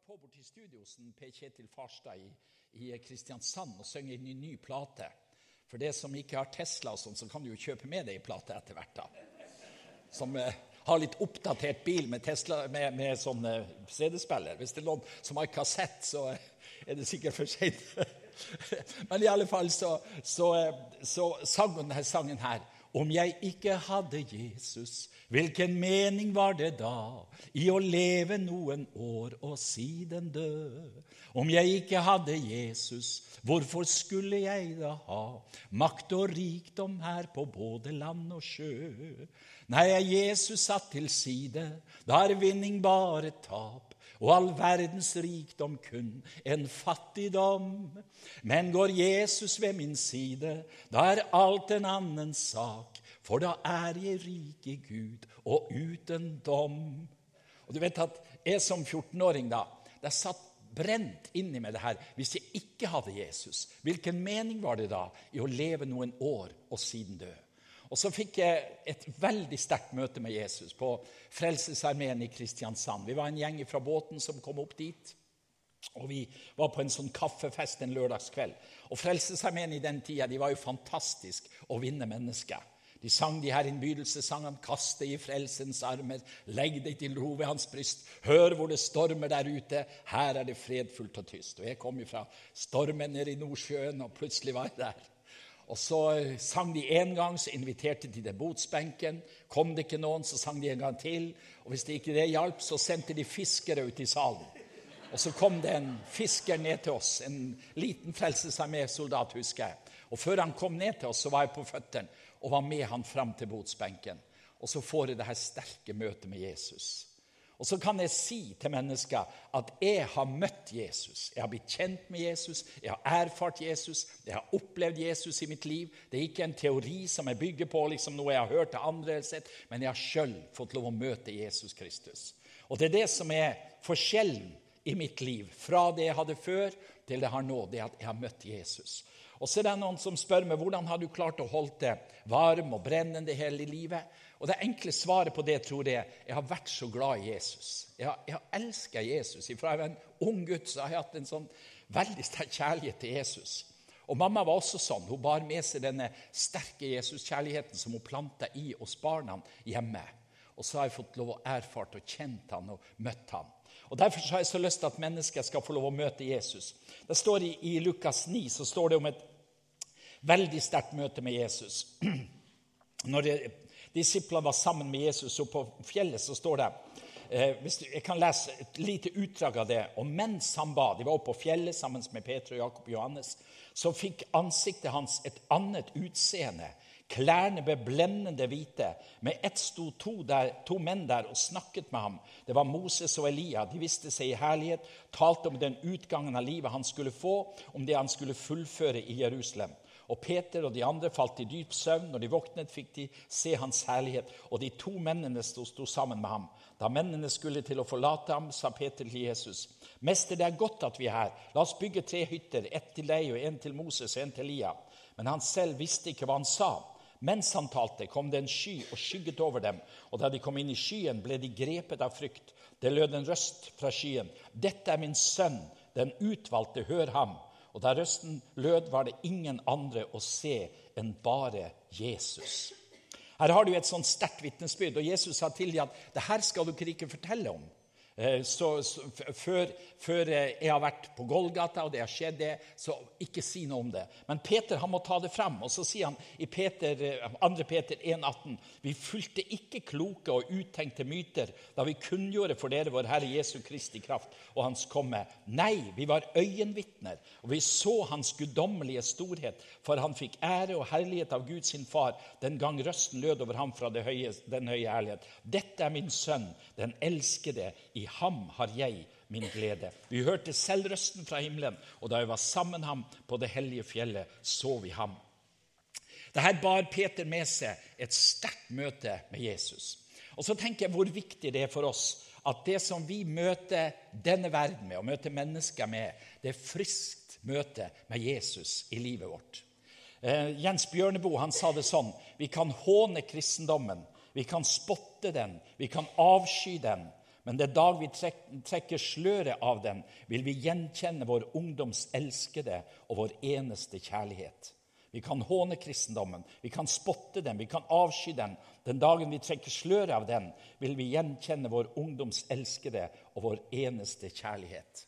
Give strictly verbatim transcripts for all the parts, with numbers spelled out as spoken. vært på bort til studiosen Per Kjetil Farstad i, i Kristiansand og sønger en ny, ny plate. For det som ikke har Tesla og sånn, så kan du jo kjøpe med deg plate etter hvert da. Som eh, har litt oppdatert bil med Tesla, med, med sånn eh, C D-spiller. Hvis det er noen som har kassett, så eh, er det sikkert for sent. Men i alle fall så, så, eh, så sang denne sangen her. Om jeg ikke hadde Jesus, hvilken mening var det da i å leve noen år og siden dø? Om jeg ikke hadde Jesus, hvorfor skulle jeg da ha makt og rikdom her på både land og sjø? Nei, er Jesus satt til side, da er vinning bare tap, og all verdens rikdom kun en fattigdom. Men går Jesus ved min side, da er alt en annen sak, for da er jeg rik i Gud og uten dom. Og du vet at jeg som fjorten-åring da, det satt brent inni med det her, hvis jeg ikke hadde Jesus. Hvilken mening var det da i å leve noen år og siden dø? Og så fikk jeg et veldig sterkt møte med Jesus på Frelsesarmen i Kristiansand. Vi var en gjeng fra båten som kom opp dit, og vi var på en sånn kaffefest en lørdagskveld. Og Frelsesarmen i den tiden, de var jo fantastisk å vinne mennesker. De sang de her innbydelsesangene, «Kast deg i frelsens armer, legg deg til ro ved hans bryst, hør hvor det stormer der ute, her er det fredfullt og tyst». Og jeg kom jo fra stormen nede i Norsjøen, og plutselig var jeg der. Og så sang de en gang, så inviterte de til botsbenken. Kom det ikke noen, så sang de en gang til. Og hvis det ikke det hjalp, så sendte de fiskere ut i salen. Og så kom det en fisker ned til oss, en liten Frelsesarmé-soldat, husker jeg. Og før han kom ned til oss, så var jeg på føttene og var med han frem til botsbenken. Og så får jeg det her sterke møtet med Jesus. Og så kan jeg si til mennesker at jeg har møtt Jesus, jeg har blitt kjent med Jesus, jeg har erfart Jesus, jeg har opplevd Jesus i mitt liv. Det er ikke en teori som jeg bygger på, liksom noe jeg har hørt av andre, sett, men jeg har selv fått lov å møte Jesus Kristus. Og det er det som er forskjellen i mitt liv, fra det jeg hadde før til det jeg har nå, det at jeg har møtt Jesus. Og så er det noen som spør meg, hvordan har du klart å holde det varm og brennende hele livet? Og det enkle svaret på det, tror jeg, jeg har vært så glad i Jesus. Jeg har, jeg har elsket Jesus. Fra jeg var en ung gutt, så har jeg hatt en sånn veldig sterk kjærlighet til Jesus. Og mamma var også sånn. Hun bar med seg denne sterke Jesus-kjærligheten som hun plantet i oss barna hjemme. Og så har jeg fått lov å erfart og kjent han og møtt han. Og derfor har jeg så lyst til at mennesker skal få lov å møte Jesus. Det står i, i Lukas ni, så står det om et veldig sterkt møte med Jesus. Når disiplene var sammen med Jesus oppe på fjellet, så står det, eh, hvis du, jeg kan lese et lite utdrag av det, og mens han ba, de var oppe på fjellet sammen med Peter, Jakob og Johannes, så fikk ansiktet hans et annet utseende, klærne ble blendende hvite, med ett stod to, der, to menn der og snakket med ham. Det var Moses og Elia, de viste seg i herlighet, talte om den utgangen av livet han skulle få, om det han skulle fullføre i Jerusalem. Og Peter og de andre falt i dyp søvn. Når de våknet fikk de se hans herlighet, og de to mennene stod, stod sammen med ham. Da mennene skulle til å forlate ham, sa Peter til Jesus, «Mester, det er godt at vi er her. La oss bygge tre hytter, ett til deg og en til Moses og en til Elia.» Men han selv visste ikke hva han sa. Mens han talte, kom det en sky og skygget over dem, og da de kom inn i skyen, ble de grepet av frykt. Det lød en røst fra skyen, «Dette er min sønn, den utvalgte, hør ham.» Og da røsten lød, var det ingen andre å se enn bare Jesus. Her har du et sånt sterkt vitnesbyrd, og Jesus sa til dem at det her skal dere ikke fortelle om. Så, så før, før jeg har vært på Golgata, og det har skjedd det, så ikke si noe om det. Men Peter, han må ta det frem, og så sier han i Peter, andre Peter en atten, «Vi fulgte ikke kloke og uttenkte myter da vi kunngjorde for dere vår Herre Jesu Kristi kraft og hans komme. Nei, vi var øyenvittner, og vi så hans guddommelige storhet, for han fikk ære og herlighet av Gud sin far, den gang røsten lød over ham fra det høye, den høye herlighet. Dette er min sønn, den elskede, i ham har jeg min glede. Vi hørte selv røsten fra himmelen, og da vi var sammen ham på det hellige fjellet, så vi ham.» Dette bar Peter med seg et sterkt møte med Jesus. Og så tenker jeg hvor viktig det er for oss at det som vi møter denne verden med, og møter mennesker med, det er friskt møte med Jesus i livet vårt. Eh, Jens Bjørneboe, han sa det sånn, «Vi kan håne kristendommen, vi kan spotte den, vi kan avsky den, Men den dag vi trekker sløret av den, vil vi gjenkjenne vår ungdoms elskede og vår eneste kjærlighet. Vi kan håne kristendommen, vi kan spotte den, vi kan avsky den. Den dagen vi trekker sløret av den, vil vi gjenkjenne vår ungdoms elskede og vår eneste kjærlighet.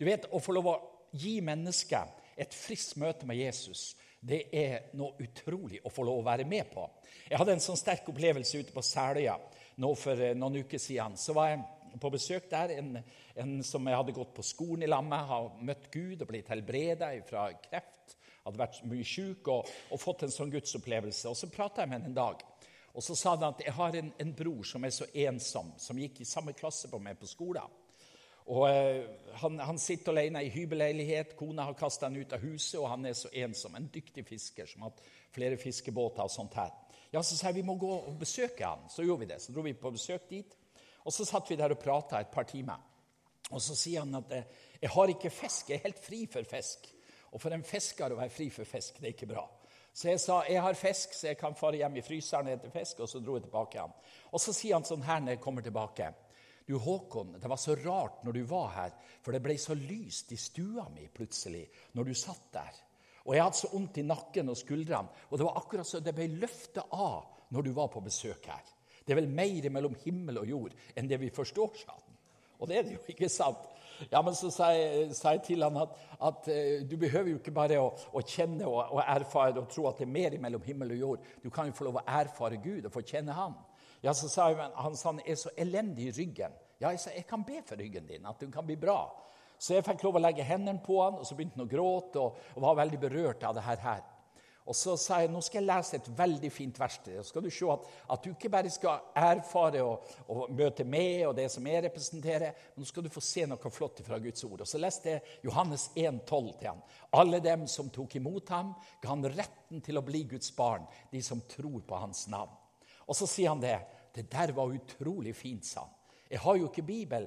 Du vet, å få lov å gi mennesket et friskt møte med Jesus, det er noe utrolig å få lov å være med på. Jeg hadde en sånn sterk opplevelse ute på Särja. Nå for noen uker siden, så var jeg på besøk der, en, en som jeg hadde gått på skolen i Lamme, har møtt Gud og blitt helbredet fra kreft, hadde vært mye syk og, og fått en sånn gudsopplevelse. Og så pratet jeg med henne en dag, og så sa han at jeg har en, en bror som er så ensom, som gikk i samme klasse på meg på skolen. Og eh, han, han sitter alene i hybeleilighet, kona har kastet han ut av huset, og han er så ensom, en dyktig fisker som har hatt flere fiskebåter og sånt her. Ja, så sa jeg, vi må gå og besøke han. Så gjorde vi det. Så dro vi på besøk dit, og så satt vi der og pratet et par timer. Og så sier han at jeg har ikke fisk, jeg er helt fri for fisk. Og for en fisker å være fri for fisk, det er ikke bra. Så jeg sa, jeg har fisk, så jeg kan fare hjem i fryseren etter fisk, og så dro jeg tilbake han. Og så sier han sånn her når jeg kommer tilbake, du Håkon, det var så rart når du var her, for det ble så lyst i stua mi plutselig, når du satt der. Og jeg hadde så ondt i nakken og skuldrene, og det var akkurat så det ble løftet av når du var på besøk her. Det er vel mer mellom himmel og jord enn det vi forstår, sa han. Og det er det jo, ikke sant? Ja, men så sa jeg, sa jeg til han at, at du behøver jo ikke bare å, å kjenne og, og erfare og tro at det er mer mellom himmel og jord. Du kan jo få lov å erfare Gud og få kjenne han. Ja, så sa jeg, han sa han er så elendig i ryggen. Ja, jeg sa, jeg kan be for ryggen din, at den kan bli bra. Så jeg fikk lov å legge hendene på han, og så begynte han å gråte, og var veldig berørt av det her. Og så sa jeg, nå skal jeg lese et veldig fint vers til deg. Så skal du se at, at du ikke bare skal erfare og, og møte med, og det som jeg representerer, men nå skal du få se noe flott fra Guds ord. Og så leste jeg Johannes en tolv til han. Alle dem som tok imot ham, ga han retten til å bli Guds barn, de som tror på hans navn. Og så sier han det, det der var utrolig fint, sa han. Jeg har jo ikke Bibel,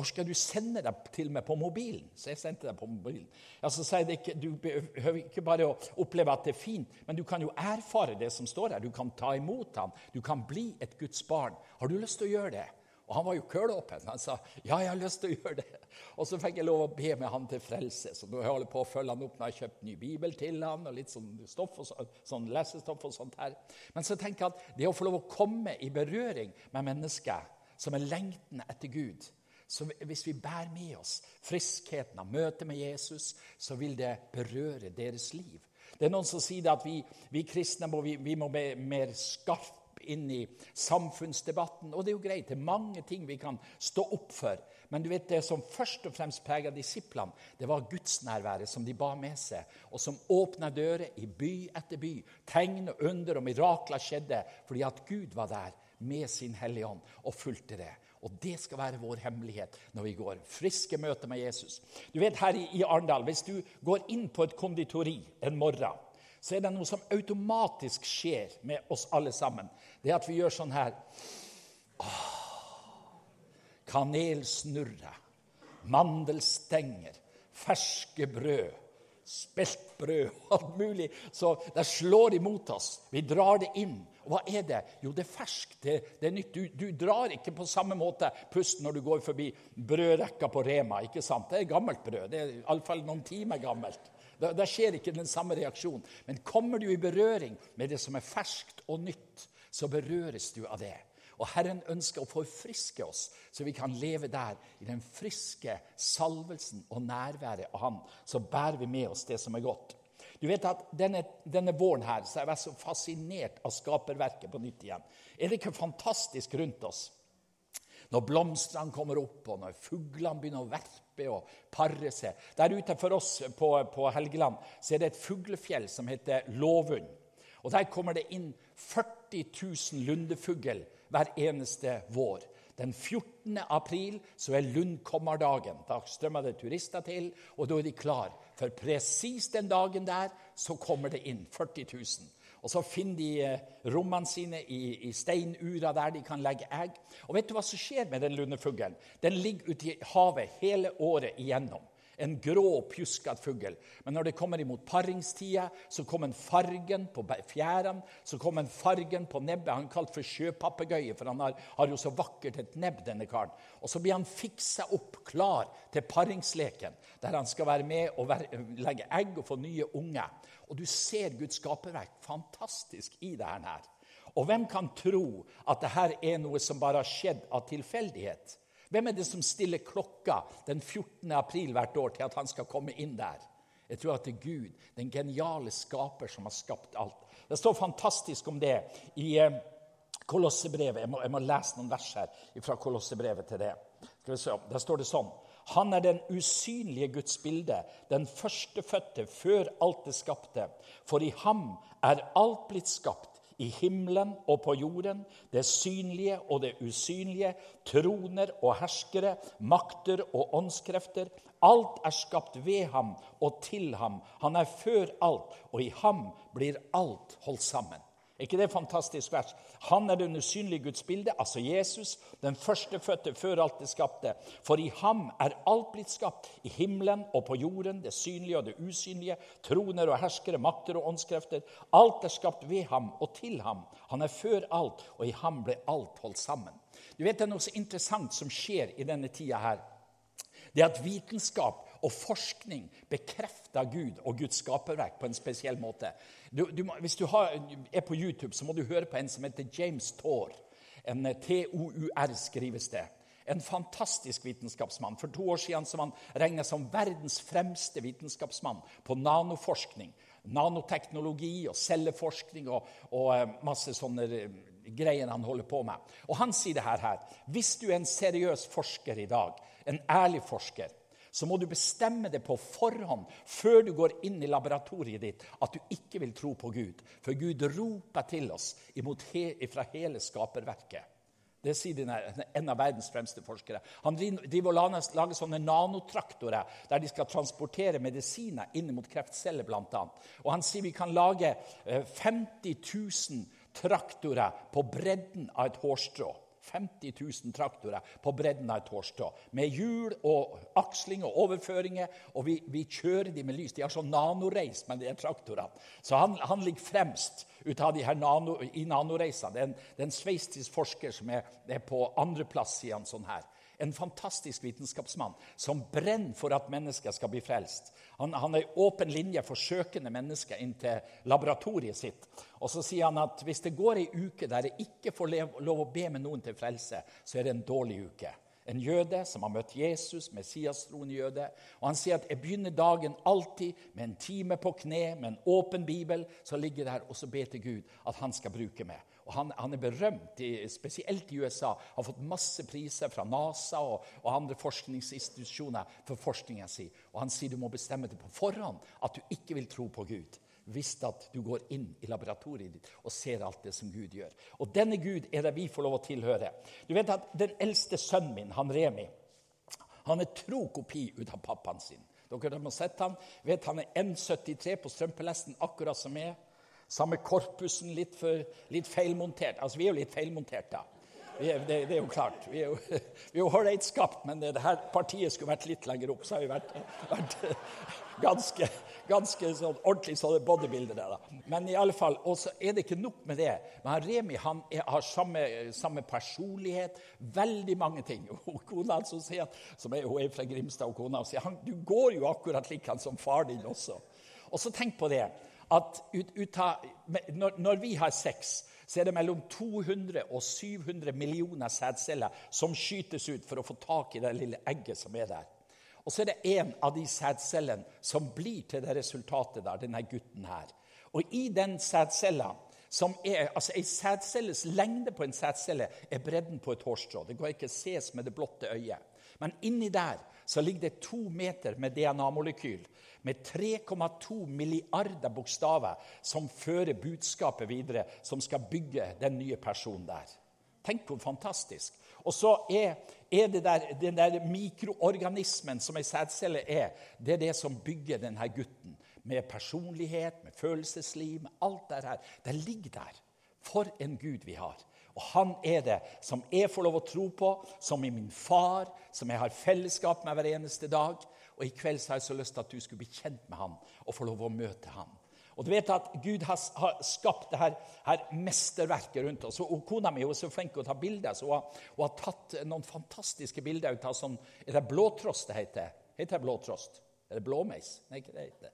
og skal du sende deg til meg på mobilen? Så jeg sendte deg på mobilen. Ja, så sier jeg, du behøver ikke bare å oppleve at det er fint, men du kan jo erfare det som står her. Du kan ta imot ham. Du kan bli et Guds barn. Har du lyst til å gjøre det? Og han var jo kølåpen. Han sa, ja, jeg har lyst til å gjøre det. Og så fikk jeg lov å be med han til frelse. Så nå holder jeg på å følge han opp når jeg har kjøpt ny Bibel til han, og litt sånn, stoff og så, sånn lesestoff og sånt her. Men så tenker jeg at det å få lov å komme i berøring med mennesker, som er lengten etter Gud. Så hvis vi bærer med oss friskheten av møtet med Jesus, så vil det berøre deres liv. Det er noen som sier at vi, vi kristne må, vi, vi må bli mer skarp inn i samfunnsdebatten, og det er jo greit, det er mange ting vi kan stå opp for. Men du vet, det som først og fremst preget disiplene, det var gudsnærværet som de ba med seg, og som åpnet dører i by etter by. Tegn og under og mirakler skjedde, fordi at Gud var der med sin hellige ånd og fulgte det. Og det skal være vår hemmelighet når vi går friske møter med Jesus. Du vet, her i Arndal, hvis du går inn på et konditori en morgen, så er det noe som automatisk skjer med oss alle sammen. Det er at vi gjør sånn her. Åh, kanelsnurre, mandelstenger, ferske brød, spelt brød, alt mulig. Så det slår imot oss. Vi drar det inn. Og hva er det? Jo, det er ferskt, det, det er nytt. Du, du drar ikke på samme måte pust når du går forbi brødrekka på Rema, ikke sant? Det er gammelt brød, det er i alle fall noen timer gammelt. Da, da skjer ikke den samme reaksjonen. Men kommer du i berøring med det som er ferskt og nytt, så berøres du av det. Og Herren ønsker å forfriske oss, så vi kan leve der i den friske salvelsen og nærværet av ham. Så bærer vi med oss det som er godt. Du vet at denne, denne våren her, så har jeg vært så fascinert av skaperverket på nytt igjen. Er det ikke fantastisk rundt oss? Når blomstene kommer opp, og når fuglene begynner å verpe og parre seg. Der ute for oss på, på Helgeland, så er det et fuglefjell som heter Lovund. Og der kommer det inn førti tusen lundefugler hver eneste vår. Den fjortende april så er lundkommerdagen. Da strømmer det turister til, og da er de klar. For precis den dagen der så kommer det inn førti tusen. Og så finner de rommene sine i, i steinura der de kan legge egg. Og vet du hva som skjer med den lundefuglen? Den ligger ute i havet hele året igjennom. en grå, pjuskad fugl. Men när det kommer emot parringstida så kommer fargen på fjäran, så kommer fargen på näbbet. Han kallt för sjöpapegøye, för han har, har ju så vackert ett näbb, denne karn. Och så blir han fixa upp klar till paringsleken, där han ska vara med och lägga ägg och få nya unga. Och du ser Guds skaperverk fantastisk i det här här. Och vem kan tro att det här är något som bara skett av tillfällighet? Vem är det som stiller klocka den fjortonde april hvert år till att han ska komma in där? Jag tror att det är Gud, den geniale skaper som har skapat allt. Det står fantastiskt om det i Kolossebrevet. Jag må, jag må läsa någon vers här ifrån Kolossebrevet till det. Ska vi se. Där står det sånn. Han är den usynlige Guds bilde, den förstefödde för allt det skapte. För i ham är allt blitt skapt. I himlen och på jorden, det synliga och det osynliga, troner och härskare, makter och åndskrefter. Allt är skapt ved ham och till ham. Han är för allt och i ham blir allt hållt samman. Är inte det fantastiskt vers? Han är den osynliga Guds bilde, alltså Jesus, den förstefödde för allt det skapte. För i ham är allt blitt skapt, i himlen och på jorden, det synliga och det osynliga, troner och härskare, makter och åndskrefter. Allt är skapt ved ham och till ham. Han är för allt och i ham blir allt hållt samman. Du vet, det är något så intressant som sker i denna tida här. Det är att vetenskap och forskning bekräftar Gud och Guds skaperverk på en speciell måte. Du, du, hvis du har, er på YouTube, så må du høre på en som heter James Tour. En T O U R skrives det. En fantastisk vetenskapsmann. For to år siden som han regnet som verdens fremste vetenskapsmann på nanoforskning, nanoteknologi og celleforskning og, og masse sånne grejer han håller på med. Och han säger det här här. Visst du är en seriös forskare idag, en ärlig forskare, så må du bestämma det på förhand, för du går in i laboratoriet ditt, att du inte vill tro på Gud, för Gud ropar till oss emot he, ifrån hela skaperverket. Det säger en av världens främsta forskare. Han driver och lager sånne nanotraktorer där de ska transportera mediciner in mot kräftceller bland annat. Och han säger vi kan lage femtio tusen traktorer på bredden av ett hårstrå. femtio tusen traktorer på bredden av ett hårstrå. Med hjul och axling och överföringar. Och vi, vi kör dem med lys. De har sån nanorace med de här traktorerna. Så han, han ligger främst utav de här nano, i nanoracerna. Det är en, en schweizisk forskare som är, är på andra plats i en sån här. En fantastisk vetenskapsman som brenner för att människor ska bli frälst. Han, han är öppen linje för sökande människor in till laboratoriet sitt. Och så säger han att hvis det går i uke där det inte får lov, lov att be med någon till frälse, så är det en dålig uke. En jøde som har møtt Jesus, Messias troende jøde. Og han sier at jeg begynner dagen alltid med en time på kne, med en åpen bibel, så ligger det her og så ber til Gud at han skal bruke meg. Og han, han er berømt, i, spesielt i U S A, har fått masse priser fra NASA og, og andre forskningsinstitusjoner for forskningen sin. Og han sier du må bestemme det på forhånd at du ikke vil tro på Gud. Visst att du går in i laboratoriet ditt och ser allt det som Gud gör. Och denne Gud är det vi får lov att tillhöra. Du vet att den äldste sönnen min, han Remi, han är trokopi utav pappan sin. Då kan man sett han, vet han är en komma sjuttiotre på strømpelesten akkurat som är. Samme korpusen lite för lite felmonterad. Alltså vi är ju lite felmonterade. Det, det, det är ju klart. Vi är vi har det inte skapt, men det, det här partiet skulle varit lite längre upp, så har vi varit, varit ganska ganska så ordentligt så bodybuilder där. Men i alla fall, och så är det inte nog med det. Men han Remi, han är, har samma samma personlighet, väldigt många ting. Och konan som säger att som är hon är från Grimstad, och konan säger han du går ju akkurat likadant som far din också. Och så tänk på det att ut, ut ha, när, när vi har sex så är det mellan tvåhundra och sjuhundra miljoner sädceller som skytes ut för att få tag i det lilla ägget som är där. Och så är det en av de sädcellen som blir till det resultatet där, den här gutten här. Och i den sädcellen som är, alltså en sädcelles längd på en sädcelle är bredden på ett hårstrå. Det går inte att ses med det blotta ögat. Men in i där så ligger det två meter med D N A-molekyl med tre komma två miljarder bokstäver som för budskapet vidare som ska bygga den nya personen där. Tänk på fantastiskt. Och så är är det där den där mikroorganismen som är sädceller är, det är det som bygger den här gutten med personlighet, med känslosliv, med allt det här. Det ligger där för en Gud vi har. Och han är det som jag får lov att tro på, som är min far, som jag har fällskap med varje dag. Och ikväll så har jag så lust att du skulle bli känd med han och få lov att möta han. Och du vet att Gud har, har skapat det här, här mästerverket runt oss. Och kona mi är så flink att ta bilder. Så, och har tagit någon fantastiska bilder utav sån, är det blåtrost det heter? Heter det blåtrost? Är det blåmejs? Nej, det heter det.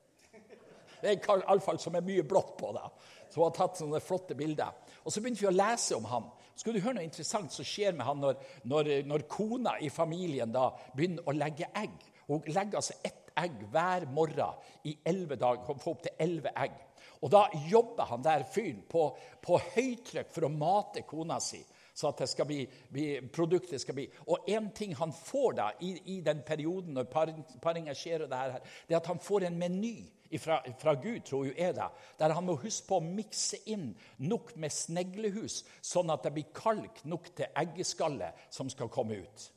Det är i alla fall som är mycket blått på det. Så har tagit såna flotta bilder. Och så började vi att läsa om han. Ska du höra något intressant så sker med han när, när, när kona i familjen då börjar att lägga ägg. Och lägger alltså ett ägg varje morgon i elva dagar. Han får upp till elva ägg. Och då jobbar han där fyren på, på högtryck för att mata kona si. Så att det ska bli, bli produkter ska bli. Och en ting han får där i, i den perioden när paringar sker och det här, det är att han får en meny ifra, fra Gud, tror jag är det. Där han må huska på att mixa in nog med sneglehus så att det blir kalk nog till äggeskalle som ska komma ut.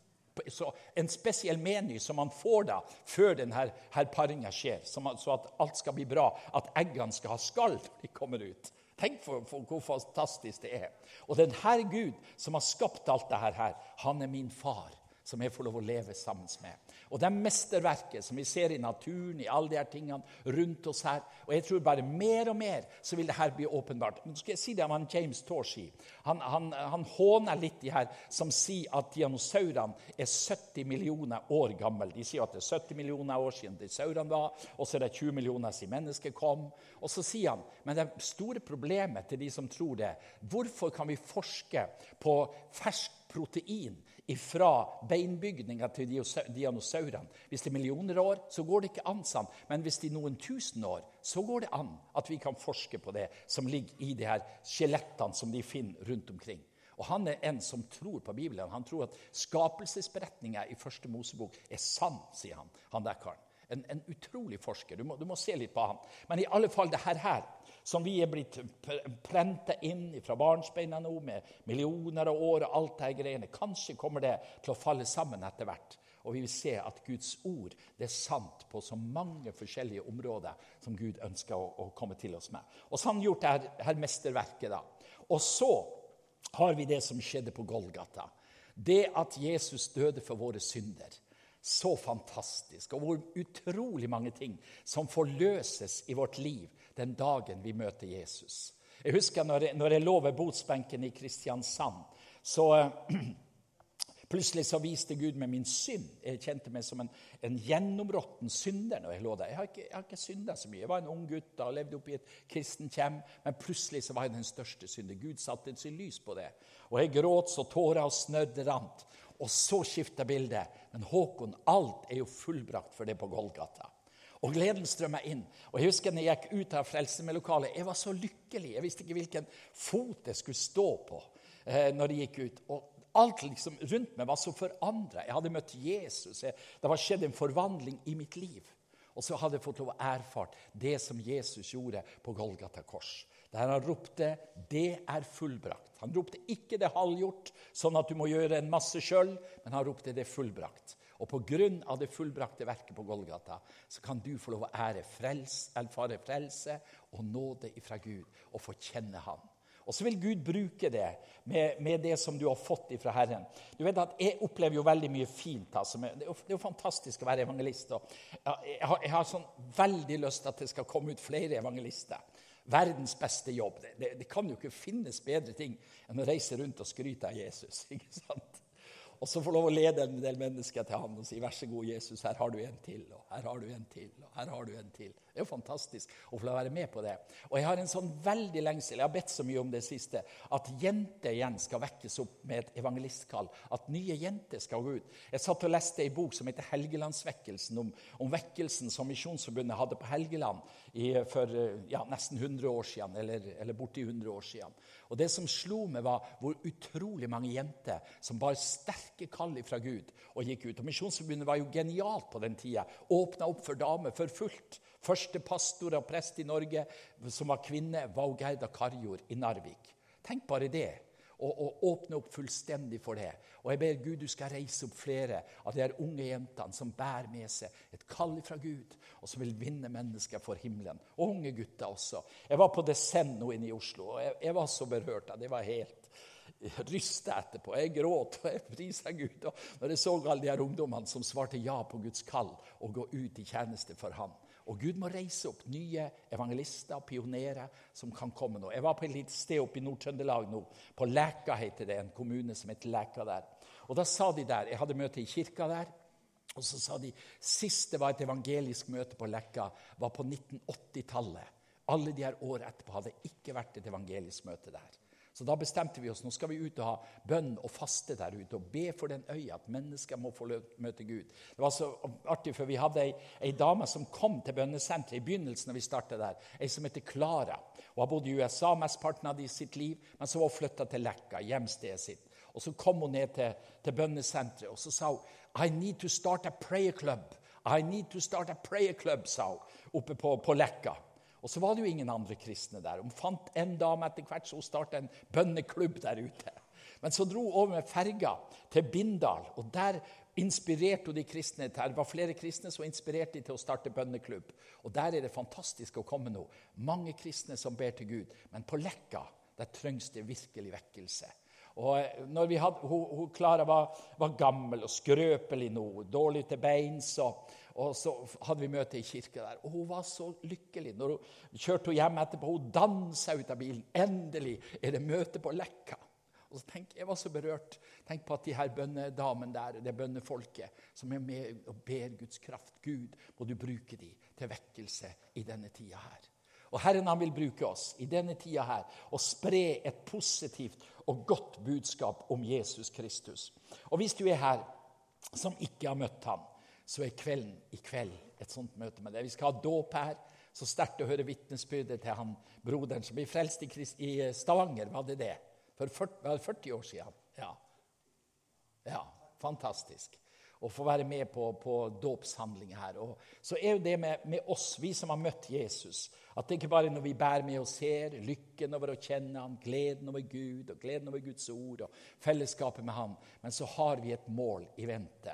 Så en speciell meny som man får där för den här, här paringen sker. Så att allt ska bli bra, att äggen ska ha skall när de kommer ut. Tänk på hur fantastiskt det är. Och den här Gud som har skapat allt det här, här, han är min far som jag får lov att leva sammans med. Och det mästerverket som vi ser i naturen, i all de här tingen runt oss här. Och jag tror bara mer och mer så vill det här bli uppenbart. Men ska jag säga det om han James Tour säger. Han, han, han hånar lite i här som säger att dinosauran är sjuttio miljoner år gammal. De säger att det är sjuttio miljoner år sedan dinosauran var. Och så är det tjugo miljoner sedan människor kom. Och så säger han, men det stora problemet till de som tror det. Varför kan vi forska på färsk protein ifra beinbygningar till dinosauren. Hvis det er millioner år, så går det ikke an sammen. Men hvis det er noen tusen år, så går det an at vi kan forske på det som ligger i de her skjelettene som de finner rundt omkring. Og han er en som tror på Bibelen. Han tror at skapelsesberetninger i første Mosebok er sann, sier han. Han der karen. En, en utrolig forsker. Du må, du må se litt på han. Men i alle fall det her her, som vi er blitt prentet inn fra barnsbeina nå, med millioner av år og alt det her greiene, kanskje kommer det til å falle sammen etter hvert. Og vi vil se at Guds ord, det er sant på så mange forskjellige områder som Gud ønsker å, å komme til oss med. Og så har han gjort det her, her mesterverket da. Og så har vi det som skjedde på Golgata. Det at Jesus døde for våre synder. Så fantastisk, og hvor utrolig mange ting som forløses i vårt liv den dagen vi møter Jesus. Jeg husker når jeg, når jeg lå ved botsbenken i Kristiansand, så plutselig så viste Gud med min synd. Jeg kjente meg som en, en gjennområtten synder når jeg lå der. Jeg har ikke, jeg har ikke syndet så mye. Jeg var en ung gutt da, levde opp i et kristen kjem, men plutselig så var jeg den største synder. Gud satte sin lys på det. Og jeg gråt så tårer og snødde rant. Og så skifter bildet. Men Håkon, alt er jo fullbrakt for det på Golgata. Og gleden strømmer inn. Og jeg husker når jeg gikk ut av Frälsarmenlokalet, jeg var så lykkelig. Jeg visste ikke hvilken fot jeg skulle stå på eh, når jeg gikk ut. Og allt liksom runt mig var så förandrat. Jag hade mött Jesus. Det var skedd en förvandling i mitt liv. Och så hade jag fått lov att erfart det som Jesus gjorde på Golgata kors. Där han ropte, det är fullbrakt. Han ropte inte det halvgjort, sånn att du må göra en massa själv, men han ropte det fullbrakt. Och på grund av det fullbrakte verket på Golgata så kan du få lov att ära fräls, erfara frälse och nåde ifra Gud och få känna han. Och så vill Gud bruke det med, med det som du har fått ifrån Herren. Du vet att jag upplever ju väldigt mycket fint alltså. Det är det är fantastiskt att vara evangelist och jag har, jag har sån väldigt lust att det ska komma ut fler evangelister. Verdens bästa jobb. Det, det, det kan ju inte finnas bättre ting än att resa runt och skryta av Jesus, ikke sant? Och så får lov att leda en del människor till han och säga varsågod Jesus, här har du en till och här har du en till och här har du en till. Det är fantastiskt att få vara med på det. Och jag har en sån väldigt längsel, jag har bett så mycket om det sista, att jenter igen ska väckas upp med ett evangelistkall, att nya jenter ska gå ut. Jag satt och läste en bok som heter Helgelands väckelsen, om, om väckelsen som Missionsförbundet hade på Helgeland i, för ja, nästan hundra år sedan, eller, eller bort i hundra år sedan. Och det som slog mig var hur otroligt många jenter som bara stärkt kall fra Gud og gikk ut. Og Missionsforbundet var jo genialt på den tiden. Åpnet opp for damer for fullt. Første pastor og prest i Norge som var kvinne, Valgeida Karjor i Narvik. Tenk bare det. Og, og åpne opp fullstendig for det. Og jeg ber Gud, du skal reise opp flere av de her unge jentene som bærer med seg et kall fra Gud, og som vil vinne mennesker for himmelen. Og unge gutter også. Jeg var på Desenno inne i Oslo, og jeg, jeg var så berørt av det. Det var helt ryste etterpå. Jeg gråt, og jeg priser Gud. Og når jeg så alle de her ungdommene som svarte ja på Guds kall og gå ut i tjeneste for ham. Og Gud må reise opp nye evangelister, pionerer som kan komme nå. Jeg var på et litt sted oppe i Nord-Trøndelag nå. På Lekka heter det, en kommune som heter Lekka der. Og da sa de der, jeg hadde møte i kirka der, og så sa de, siste var et evangelisk møte på Lekka, var på nitten åttitallet. Alle de her år etterpå hadde ikke vært et evangelisk møte der. Så da bestemte vi oss, nå skal vi ut og ha bønn og faste der ute, og be for den øya at mennesker må få møte Gud. Det var så artig, for vi hadde ei, ei dame som kom til bønnesenteret i begynnelsen når vi startet der, ei som heter Clara, og har bodd i U S A mestparten av sitt liv, men så var hun flyttet til Lekka, hjemstedet sitt. Og så kom hun ned til, til bønnesenteret, og så sa hun, I need to start a prayer club, I need to start a prayer club, sa hun, oppe på, på Lekka. Og så var det jo ingen andre kristne der. Hun fant en dame etter hvert, så hun startet en bønneklubb der ute. Men så dro hun over med ferga til Bindal, og der inspirerte hun de kristne til. Det var flere kristne som inspirerte de til å starte bønneklubb. Og der er det fantastisk å komme nå. Mange kristne som ber til Gud, men på Lekka, der trengs det virkelig vekkelse. Og når vi hadde, hun, hun Clara var, var gammel og skrøpelig nå, dårlig til beins, og, og så hadde vi møte i kirke der. Og hun var så lykkelig. Når hun kjørte hjem etterpå, hun danset ut av bilen. Endelig er det møte på Lekka. Og så tenk, jeg var så berørt. Tenk på at de her bønnedamen der, det bønnefolket, som er med og ber Guds kraft. Gud, må du bruke de til vekkelse i denne tida her. Og Herren han vil bruke oss i denne tida her og spre et positivt og godt budskap om Jesus Kristus. Og hvis du er her som ikke har møtt ham, så er kvelden i kveld et sånt møte med deg. Vi skal ha dåp her, så sterkt å høre vitnesbyrdet til han, broderen som ble frelst i, Krist, i Stavanger, var det det? For førti, var det førti år siden. Ja. Ja, fantastisk. Og få være med på, på dåpshandling her. Og så er jo det med, med oss, vi som har møtt Jesus, at det ikke bare når vi bærer med og ser, lykken over å kjenne ham, gleden over Gud, og gleden over Guds ord, og fellesskapet med ham, men så har vi et mål i vente,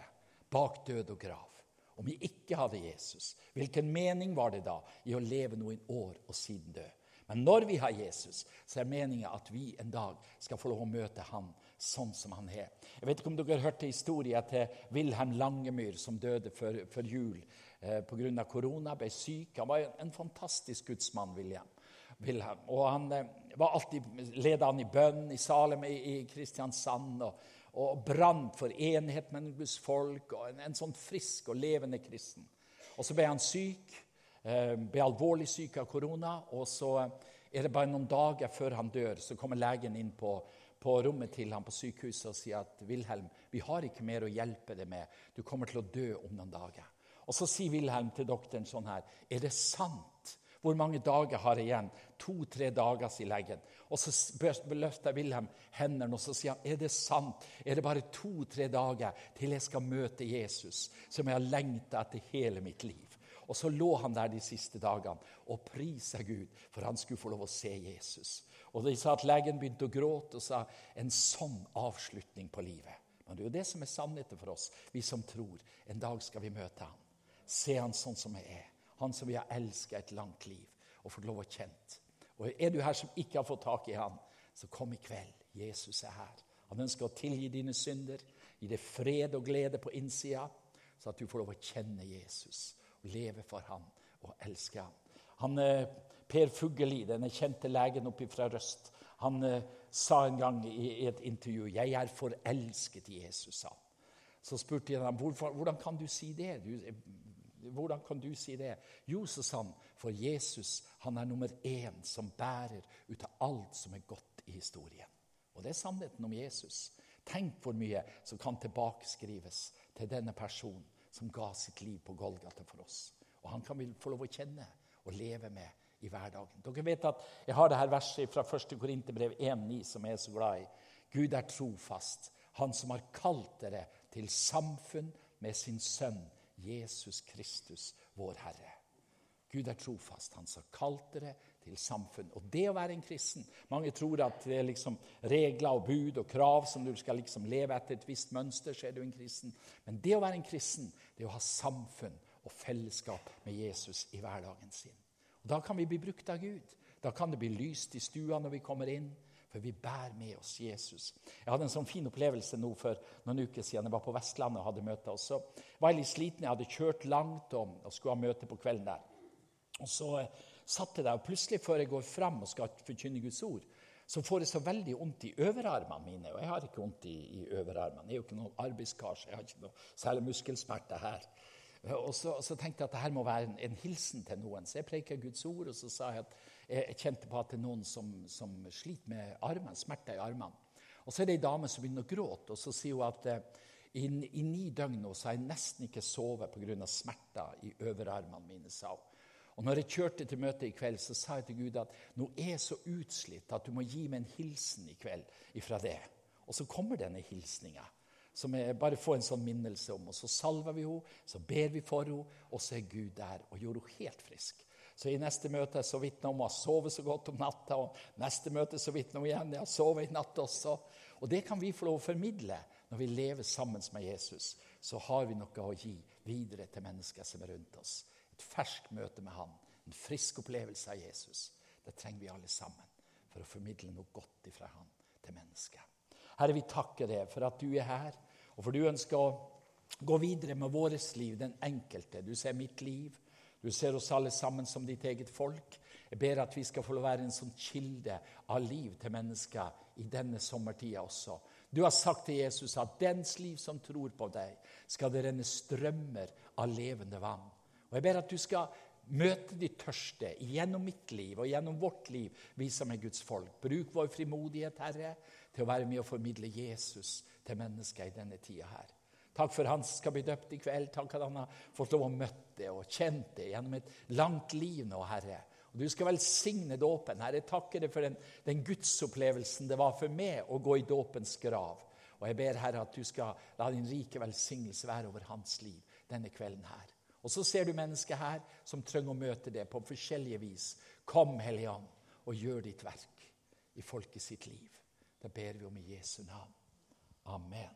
bak død og grav. Om vi ikke hadde Jesus, hvilken mening var det da i å leve noen år og siden død? Men når vi har Jesus, så er meningen at vi en dag skal få lov å møte ham sånn som han er. Jeg vet ikke om dere har hørt historien til Wilhelm Langemyr, som døde før, før jul eh, på grunn av korona, ble syk. Han var en fantastisk gudsmann, Wilhelm. Wilhelm. Og han eh, var alltid ledet han i bønn i Salem i, i Kristiansand, og, og brann for enhet med Guds folk, og en, en sånn frisk og levende kristen. Og så ble han syk, ble alvorlig syk av korona, og så er det bare noen dager før han dør, så kommer legen inn på, på rommet til han på sykehuset og sier at Wilhelm, vi har ikke mer å hjelpe deg med, du kommer til å dø om noen dager. Og så sier Wilhelm til doktoren sånn her, er det sant? Hvor mange dager har jeg igjen? To-tre dager, sier legen. Og så løfter Wilhelm hendene og så sier han, er det sant? Er det bare to-tre dager til jeg skal møte Jesus, som jeg har lengtet etter hele mitt liv? Og så lå han der de siste dagene og priset Gud, for han skulle få lov å se Jesus. Og de sa at legen begynte å gråte og sa, en sånn avslutning på livet. Men det er jo det som er sannheten for oss, vi som tror. En dag skal vi møte ham. Se han sånn som han er. Han som vi har elsket et langt liv og fått lov å kjent. Og er du her som ikke har fått tak i ham, så kom i kveld. Jesus er her. Han ønsker å tilgi dine synder, gi deg fred og glede på innsida, så at du får lov å kjenne Jesus. Leve for han og elske han. Han Per Fugglelid, den kjente legen oppe fra Røst, han sa en gang i et intervju, jeg er forelsket i Jesus, sa han. Så spurte jeg ham, hvordan kan du si det? Hvordan kan du si det? Jo, så sa han, for Jesus, han er nummer en som bærer ut av alt som er godt i historien. Og det er sannheten om Jesus. Tenk hvor mye som kan tilbakeskrives til denne personen som ga sitt liv på Golgata for oss. Og han kan vi få lov å kjenne og leve med i hverdagen. Dere vet at jeg har det her verset fra første Korinterbrev ett ni, som jeg er så glad i. Gud er trofast, han som har kalt dere til samfunn med sin sønn, Jesus Kristus, vår Herre. Gud er trofast, han som har kalt dere til samfunn. Og det å være en kristen, mange tror at det er liksom regler og bud og krav som du skal liksom leve etter et visst mønster, så er du en kristen. Men det å være en kristen, det er å ha samfunn og fellesskap med Jesus i hverdagen sin. Og da kan vi bli brukt av Gud. Da kan det bli lyst i stua når vi kommer inn. For vi bär med oss Jesus. Jag hade en sån fin upplevelse nu för någon uke sedan. Jag var på Västlandet och hade möte. Och så var jag lite sliten. Jag hade kört långt om och skulle ha möte på kvällen där. Och så satt jag där. Och plötsligt för jag går fram och ska förkynna Guds ord, så får det så väldigt ont i överarmarna mina. Och jag har inte ont i, i överarmarna. Det är ju inte någon arbetskarse. Jag har inte någon särlig muskelsmärta här. Och så, så tänkte jag att det här må vara en, en hilsen till någon. Så jag prekade Guds ord och så sa jag att jag kände på att det är någon som, som sliter med armen, smärta i armen. Och så är det en dame som börjar gråta och så säger hon att eh, i, i nio dygn så har jag nästan inte sovit på grund av smärta i överarmen mina, sa hon. Och när jag körde till möte i kväll så sa jag till Gud att nu är jag så utslitt att du må ge mig en hilsen i kväll ifrån det. Och så kommer denna hilsningen. Som jag bara får en sån minnelse om. Och så salvar vi henne, så ber vi för henne. Och så är Gud där och gör henne helt frisk. Så i nästa möte så vittnar hon om att sova så gott om natten. Och nästa möte så vittnar hon igen att jag sover i natt också. Och det kan vi få lov att förmedla. När vi lever tillsammans med Jesus så har vi något att ge vidare till människor som är runt oss. Ett färskt möte med han. En frisk upplevelse av Jesus. Det tränger vi allesammen för att förmedla något gott ifrån han till människor. Herre, vi tackar dig för att du är här. Och för du önskar gå vidare med vårt liv, den enkelte. Du ser mitt liv. Du ser oss allesammans som ditt eget folk. Jag ber att vi ska få vara en sån kilde av liv till människa i denna sommartid också. Du har sagt till Jesus att dens liv som tror på dig ska det renne strömmar av levande vann. Och jag ber att du ska möte de törste genom mitt liv och genom vårt liv, vi som är Guds folk. Bruk vår frimodighet, Herre, till att vara med och förmedla Jesus till människor i denna tiden här. Tack för han ska bli döpt ikväll. Tack att han har fått lov att möta det och känt det genom ett långt liv nu, Herre. Och du ska välsigna dåpen, Herre. Tackar dig för den, den gudsupplevelsen det var för mig att gå i dåpens grav. Och jag ber, Herre, att du ska låta din rike välsignelse vara över hans liv denna kvällen här. Och så ser du människor här som tränger att möta det på olika vis. Kom, Helgeland, och gör ditt verk i folk i sitt liv. Det ber vi om i Jesu namn. Amen.